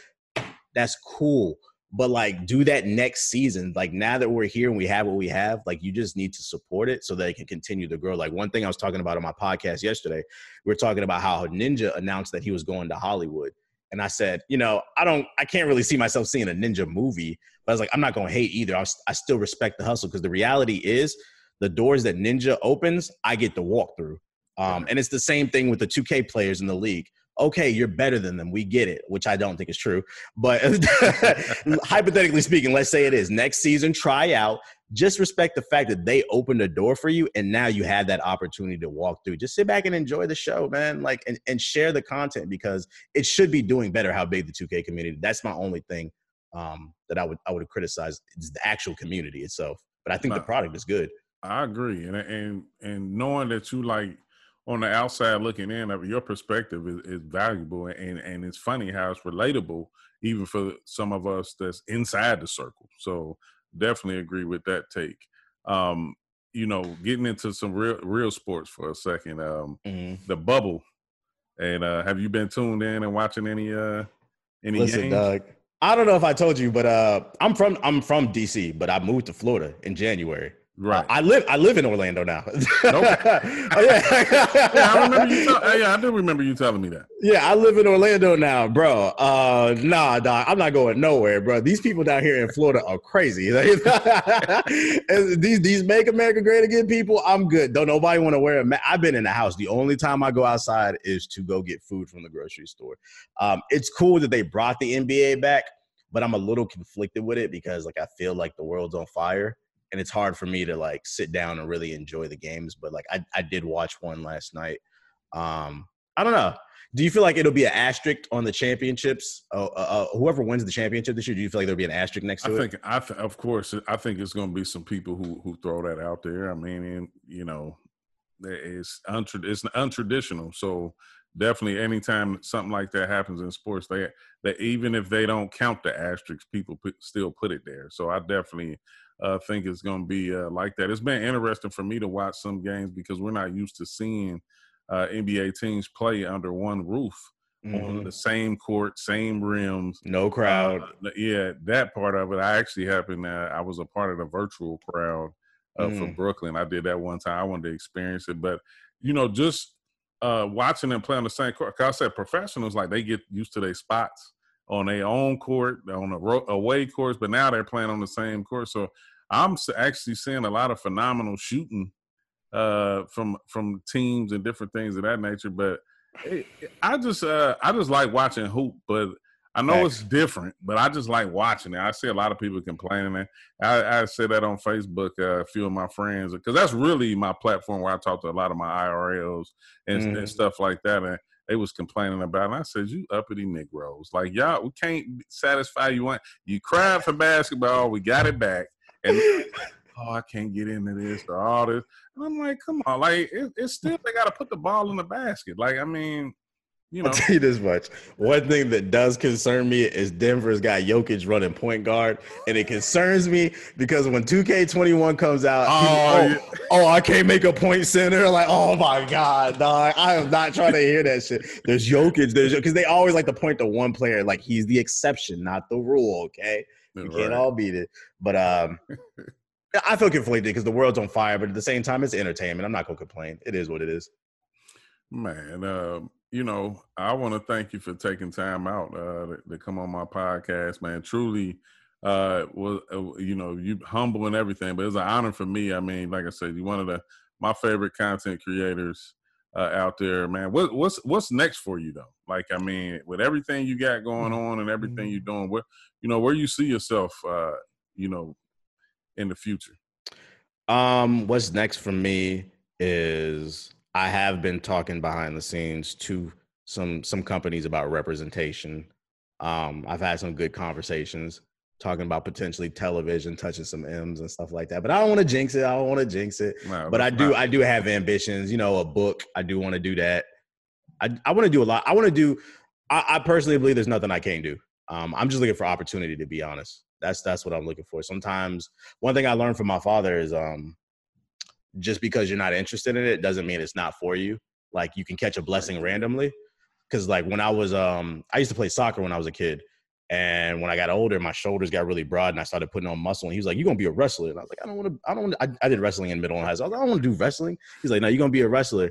that's cool. But like, do that next season. Like, now that we're here and we have what we have, like, you just need to support it so that it can continue to grow. Like, one thing I was talking about on my podcast yesterday, we were talking about how Ninja announced that he was going to Hollywood. And I said, you know, I can't really see myself seeing a Ninja movie, but I was like, I'm not going to hate either. I still respect the hustle, because the reality is the doors that Ninja opens, I get to walk through. And it's the same thing with the 2K players in the league. Okay, you're better than them. We get it, which I don't think is true. But hypothetically speaking, let's say it is. Next season, try out. Just respect the fact that they opened a door for you, and now you have that opportunity to walk through. Just sit back and enjoy the show, man, like, and share the content, because it should be doing better how big the 2K community. That's my only thing that I would criticize is the actual community itself. But I think the product is good. I agree. And knowing that you, like, on the outside looking in, your perspective is valuable, and it's funny how it's relatable even for some of us that's inside the circle. So definitely agree with that take. You know, getting into some real sports for a second, the bubble, and have you been tuned in and watching any games? Doug, I don't know if I told you, but I'm from DC, but I moved to Florida in January. Right. I live in Orlando now. Nope. Yeah, I do remember you telling me that. Yeah, I live in Orlando now, bro. Nah, dog, I'm not going nowhere, bro. These people down here in Florida are crazy. these Make America Great Again people, I'm good. Don't nobody want to wear a mask. I've been in the house. The only time I go outside is to go get food from the grocery store. It's cool that they brought the NBA back, but I'm a little conflicted with it, because like I feel like the world's on fire. And it's hard for me to like sit down and really enjoy the games. But like I did watch one last night. I don't know. Do you feel like it'll be an asterisk on the championships? Whoever wins the championship this year, do you feel like there'll be an asterisk next to it? Of course, I think it's going to be some people who throw that out there. I mean, and, you know, it's untraditional. So definitely anytime something like that happens in sports, they even if they don't count the asterisks, people still put it there. So I definitely think it's going to be like that. It's been interesting for me to watch some games, because we're not used to seeing NBA teams play under one roof on the same court, same rims. No crowd. Yeah, that part of it. I actually happened I was a part of the virtual crowd for Brooklyn. I did that one time. I wanted to experience it. But, you know, just watching them play on the same court. Because I said professionals, like, they get used to their spots on their own court, on away courts, but now they're playing on the same court. So I'm actually seeing a lot of phenomenal shooting from teams and different things of that nature. But I just like watching hoop. But I know it's different, but I just like watching it. I see a lot of people complaining. I said that on Facebook, a few of my friends, because that's really my platform where I talk to a lot of my IRLs and stuff like that. And they was complaining about it. And I said, you uppity Negroes. Like, y'all, we can't satisfy you. You cried for basketball. We got it back. And I can't get into this or all this. And I'm like, come on. Like, it's still, they got to put the ball in the basket. Like, I mean, you know. I'll tell you this much. One thing that does concern me is Denver's got Jokic running point guard, and it concerns me because when 2K21 comes out, I can't make a point center. Like, oh my God, dog. I am not trying to hear that shit. There's Jokic. Because they always like to point to one player. Like, he's the exception, not the rule, okay? We can't all beat it. But I feel conflicted because the world's on fire, but at the same time, it's entertainment. I'm not going to complain. It is what it is. Man, you know, I want to thank you for taking time out to come on my podcast, man. Truly, you know, you humble and everything, but it's an honor for me. I mean, like I said, you're one of my favorite content creators out there, man. What's next for you though? Like, I mean, with everything you got going on and everything you're doing, where you see yourself, you know, in the future? What's next for me is I have been talking behind the scenes to some companies about representation. I've had some good conversations talking about potentially television, touching some M's and stuff like that. But I don't want to jinx it. No, but I do have ambitions, you know, a book. I do want to do that. I want to do a lot. I personally believe there's nothing I can't do. I'm just looking for opportunity, to be honest. That's what I'm looking for. Sometimes one thing I learned from my father is just because you're not interested in it doesn't mean it's not for you. Like, you can catch a blessing randomly. Because like when I was, I used to play soccer when I was a kid. And when I got older, my shoulders got really broad and I started putting on muscle. And he was like, "You're going to be a wrestler." And I was like, I did wrestling in middle and high school. I was like, I don't want to do wrestling. He's like, "No, you're going to be a wrestler."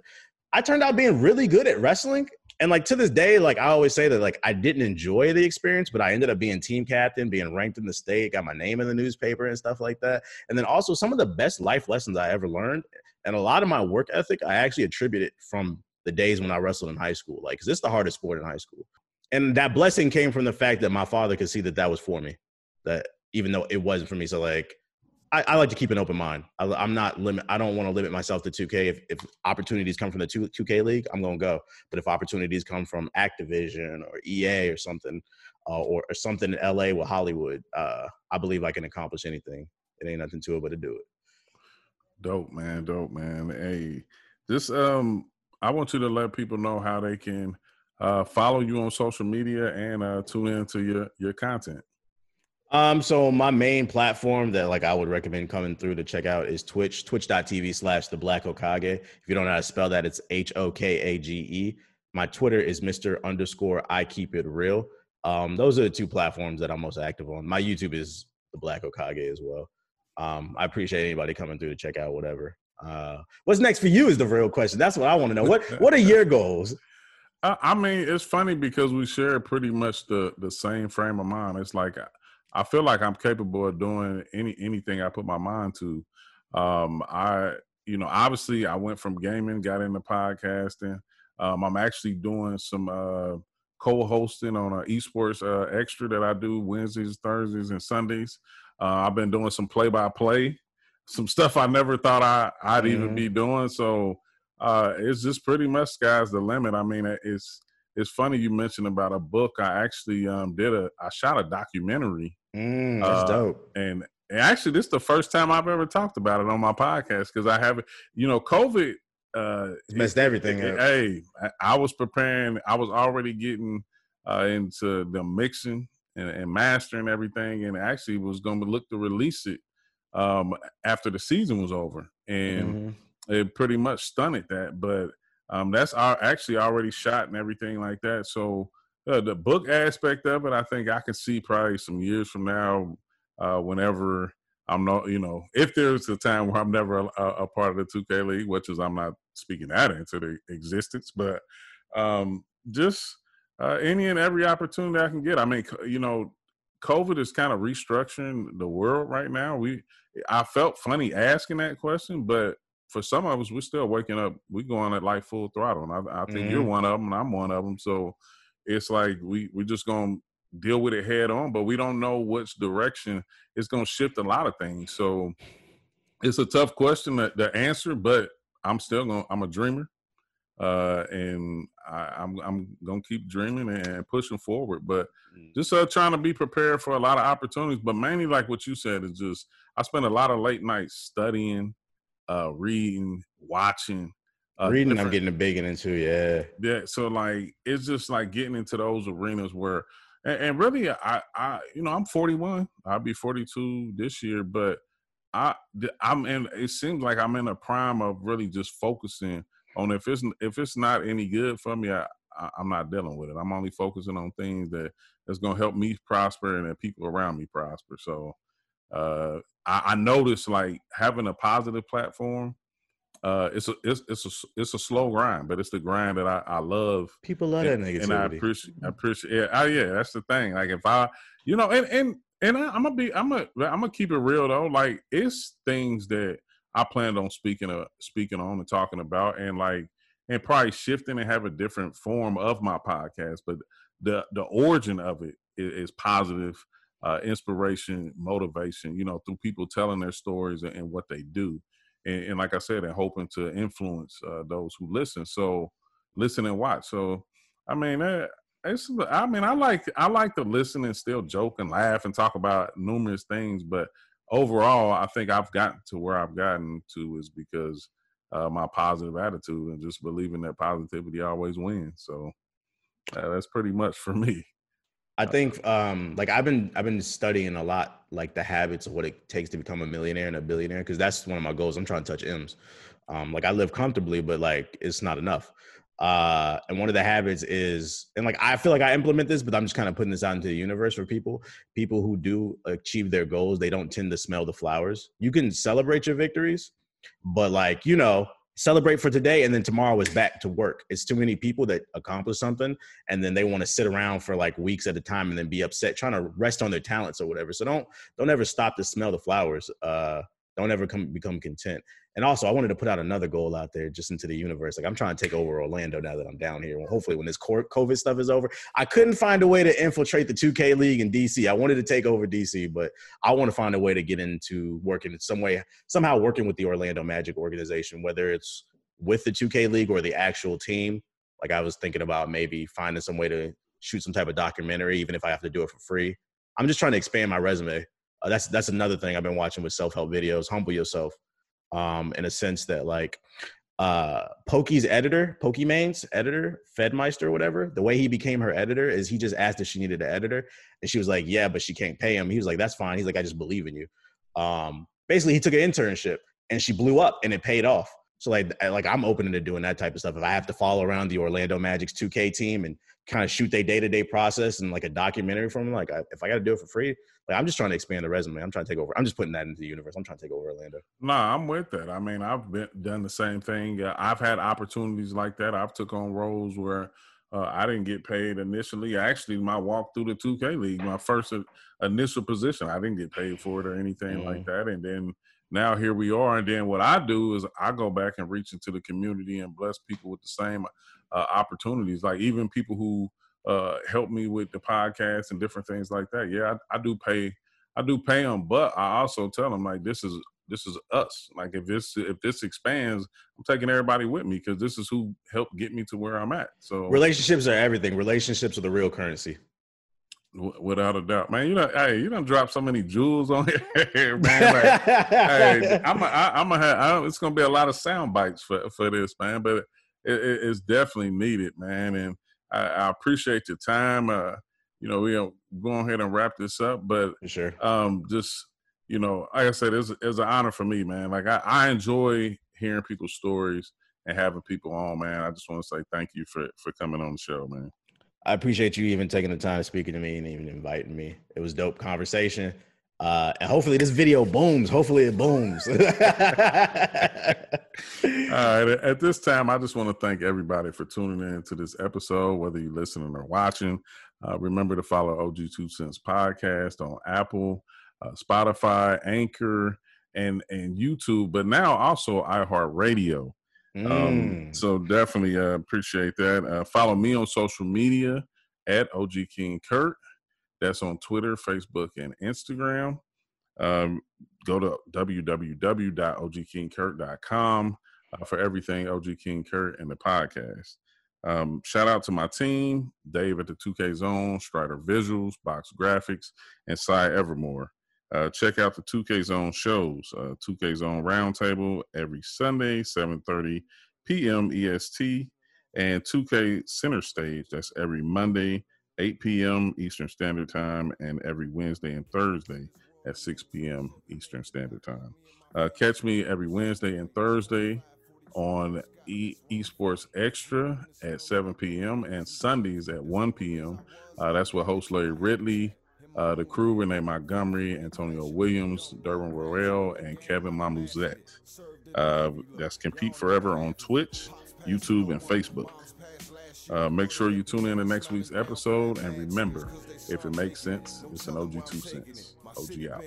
I turned out being really good at wrestling. And like to this day, like I always say that like I didn't enjoy the experience, but I ended up being team captain, being ranked in the state, got my name in the newspaper and stuff like that. And then also some of the best life lessons I ever learned. And a lot of my work ethic, I actually attribute it from the days when I wrestled in high school. Like, 'cause it's the hardest sport in high school. And that blessing came from the fact that my father could see that was for me, that even though it wasn't for me. So like, I like to keep an open mind. I don't want to limit myself to 2K. If opportunities come from the 2K League, I'm going to go. But if opportunities come from Activision or EA or something, or something in LA with Hollywood, I believe I can accomplish anything. It ain't nothing to it but to do it. Dope, man. Hey, this, I want you to let people know how they can follow you on social media and tune into your content. So my main platform that like I would recommend coming through to check out is Twitch, twitch.tv/theblackhokage. If you don't know how to spell that, it's HOKAGE. My Twitter is Mr._IKeepItReal. Those are the two platforms that I'm most active on. My YouTube is The Black Hokage as well. I appreciate anybody coming through to check out whatever. What's next for you is the real question. That's what I want to know. What are your goals? I mean, it's funny because we share pretty much the same frame of mind. It's like, I feel like I'm capable of doing anything I put my mind to. Obviously I went from gaming, got into podcasting. I'm actually doing some co-hosting on Esports Extra that I do Wednesdays, Thursdays, and Sundays. I've been doing some play-by-play, some stuff I never thought I'd even be doing. So it's just pretty much sky's the limit. I mean, it's funny you mentioned about a book. I actually shot a documentary. That's dope. And actually, this is the first time I've ever talked about it on my podcast because I haven't, you know, COVID messed everything up. Hey, I was preparing. I was already getting into the mixing and mastering everything, and actually was going to look to release it after the season was over, and it pretty much stunted that. But that's actually already shot and everything like that. So the book aspect of it, I think I can see probably some years from now, whenever I'm not, you know, if there's a time where I'm never a part of the 2K League, which is I'm not speaking that into the existence, but any and every opportunity I can get. I mean, you know, COVID is kind of restructuring the world right now. I felt funny asking that question, but for some of us, we're still waking up. We're going at like full throttle. And I think you're one of them and I'm one of them. So it's like we're just going to deal with it head on, but we don't know which direction. It's going to shift a lot of things. So it's a tough question to answer, but I'm a dreamer. And I'm going to keep dreaming and pushing forward, but just trying to be prepared for a lot of opportunities. But mainly like what you said is just, I spend a lot of late nights studying, reading, watching, Reading, different. I'm getting big into, yeah. Yeah, so, like, it's just, like, getting into those arenas where, and really, I you know, I'm 41. I'll be 42 this year, but I'm in, it seems like I'm in a prime of really just focusing on if it's not any good for me, I'm not dealing with it. I'm only focusing on things that's going to help me prosper and that people around me prosper. So I noticed, like, having a positive platform, it's a slow grind, but it's the grind that I love. People love that negativity. And I appreciate yeah, that's the thing. Like, if I, you know, I'm gonna keep it real though. Like, it's things that I planned on speaking on and talking about, and like, and probably shifting and have a different form of my podcast. But the origin of it is positive, inspiration, motivation. You know, through people telling their stories and what they do, and like I said, and hoping to influence those who listen. So listen and watch. So I mean, I like to listen and still joke and laugh and talk about numerous things, but overall, I think I've gotten to where I've gotten to is because my positive attitude and just believing that positivity always wins. So that's pretty much for me. I think like I've been studying a lot, like the habits of what it takes to become a millionaire and a billionaire, because that's one of my goals. I'm trying to touch M's. Like, I live comfortably, but like, it's not enough. And one of the habits is, and like, I feel like I implement this, but I'm just kind of putting this out into the universe for people who do achieve their goals. They don't tend to smell the flowers. You can celebrate your victories, but like, you know, celebrate for today. And then tomorrow is back to work. It's too many people that accomplish something, and then they want to sit around for like weeks at a time and then be upset, trying to rest on their talents or whatever. So don't ever stop to smell the flowers. Don't ever become content. And also, I wanted to put out another goal out there just into the universe. Like, I'm trying to take over Orlando now that I'm down here. Well, hopefully when this COVID stuff is over, I couldn't find a way to infiltrate the 2K League in DC. I wanted to take over DC, but I want to find a way to get into working in some way, somehow working with the Orlando Magic organization, whether it's with the 2K League or the actual team. Like, I was thinking about maybe finding some way to shoot some type of documentary, even if I have to do it for free. I'm just trying to expand my resume. That's another thing I've been watching with self-help videos. Humble yourself. In a sense that, like, Pokeymane's editor, fedmeister, whatever, the way he became her editor is he just asked if she needed an editor, and she was like, yeah, but she can't pay him. He was like, that's fine. He's like, I just believe in you. Basically, he took an internship and she blew up and it paid off. So like I'm open to doing that type of stuff. If I have to follow around the Orlando Magic's 2K team and kind of shoot their day-to-day process and like a documentary from them, like, if I got to do it for free, like, I'm just trying to expand the resume. I'm trying to take over. I'm just putting that into the universe. I'm trying to take over Orlando. Nah, I'm with that. I mean, I've done the same thing. I've had opportunities like that. I've took on roles where I didn't get paid initially. Actually, my walk through the 2K League, my first initial position, I didn't get paid for it or anything like that. And then now here we are. And then what I do is I go back and reach into the community and bless people with the same opportunities. Like, even people who help me with the podcast and different things like that. Yeah, I do pay them, but I also tell them, like, this is us. Like, if this expands, I'm taking everybody with me, because this is who helped get me to where I'm at. So relationships are everything. Relationships are the real currency. Without a doubt, man. You know, hey, you done dropped so many jewels on here, man. Like, hey, it's gonna be a lot of sound bites for this, man. But it's definitely needed, man. And I appreciate your time. You know, we'll go ahead and wrap this up, but sure. Just, you know, like I said, it's an honor for me, man. Like, I enjoy hearing people's stories and having people on, man. I just want to say thank you for coming on the show, man. I appreciate you even taking the time speaking to me and even inviting me. It was a dope conversation. And hopefully this video booms. Hopefully it booms. All right. At this time, I just want to thank everybody for tuning in to this episode, whether you're listening or watching. Remember to follow OG2Cents Podcast on Apple, Spotify, Anchor, and YouTube, but now also iHeartRadio. So definitely appreciate that. Follow me on social media at OGKingKurt. That's on Twitter, Facebook, and Instagram. Go to www.ogkingkurt.com for everything OGKingKurt and the podcast. Shout out to my team, Dave at the 2K Zone, Strider Visuals, Box Graphics, and Cy Evermore. Check out the 2K Zone shows, 2K Zone Roundtable every Sunday, 7:30 p.m. EST, and 2K Center Stage. That's every Monday, 8 p.m. Eastern Standard Time, and every Wednesday and Thursday at 6 p.m. Eastern Standard Time. Catch me every Wednesday and Thursday on Esports Extra at 7 p.m. and Sundays at 1 p.m. That's with host Larry Ridley, the crew, Renee Montgomery, Antonio Williams, Derwin Royale, and Kevin Mamuzet. That's Compete Forever on Twitch, YouTube, and Facebook. Make sure you tune in to next week's episode, and remember, if it makes sense, it's an OG 2 cents. OG out.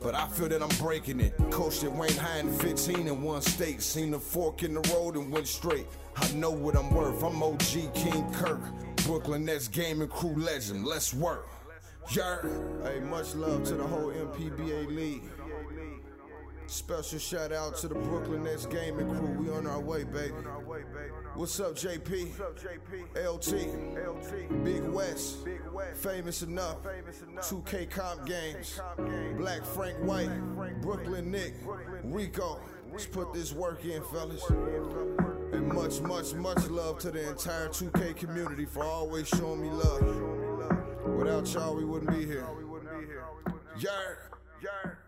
But I feel that I'm breaking it. Coach that went high in 15 in one state, seen the fork in the road and went straight. I know what I'm worth. I'm OG King Kirk, Brooklyn Nets Gaming crew legend. Let's work. Yeah. Hey, much love to the whole MPBA league. Special shout out to the Brooklyn Nets Gaming crew. We on our way, baby. What's up, JP? What's up, JP? LT. Big West. Big West. Famous Enough. 2K Comp Games. Black Frank White. Brooklyn Nick. Rico. Let's put this work in, fellas. And much, much, much love to the entire 2K community for always showing me love. Without y'all, we wouldn't be here. Yarr.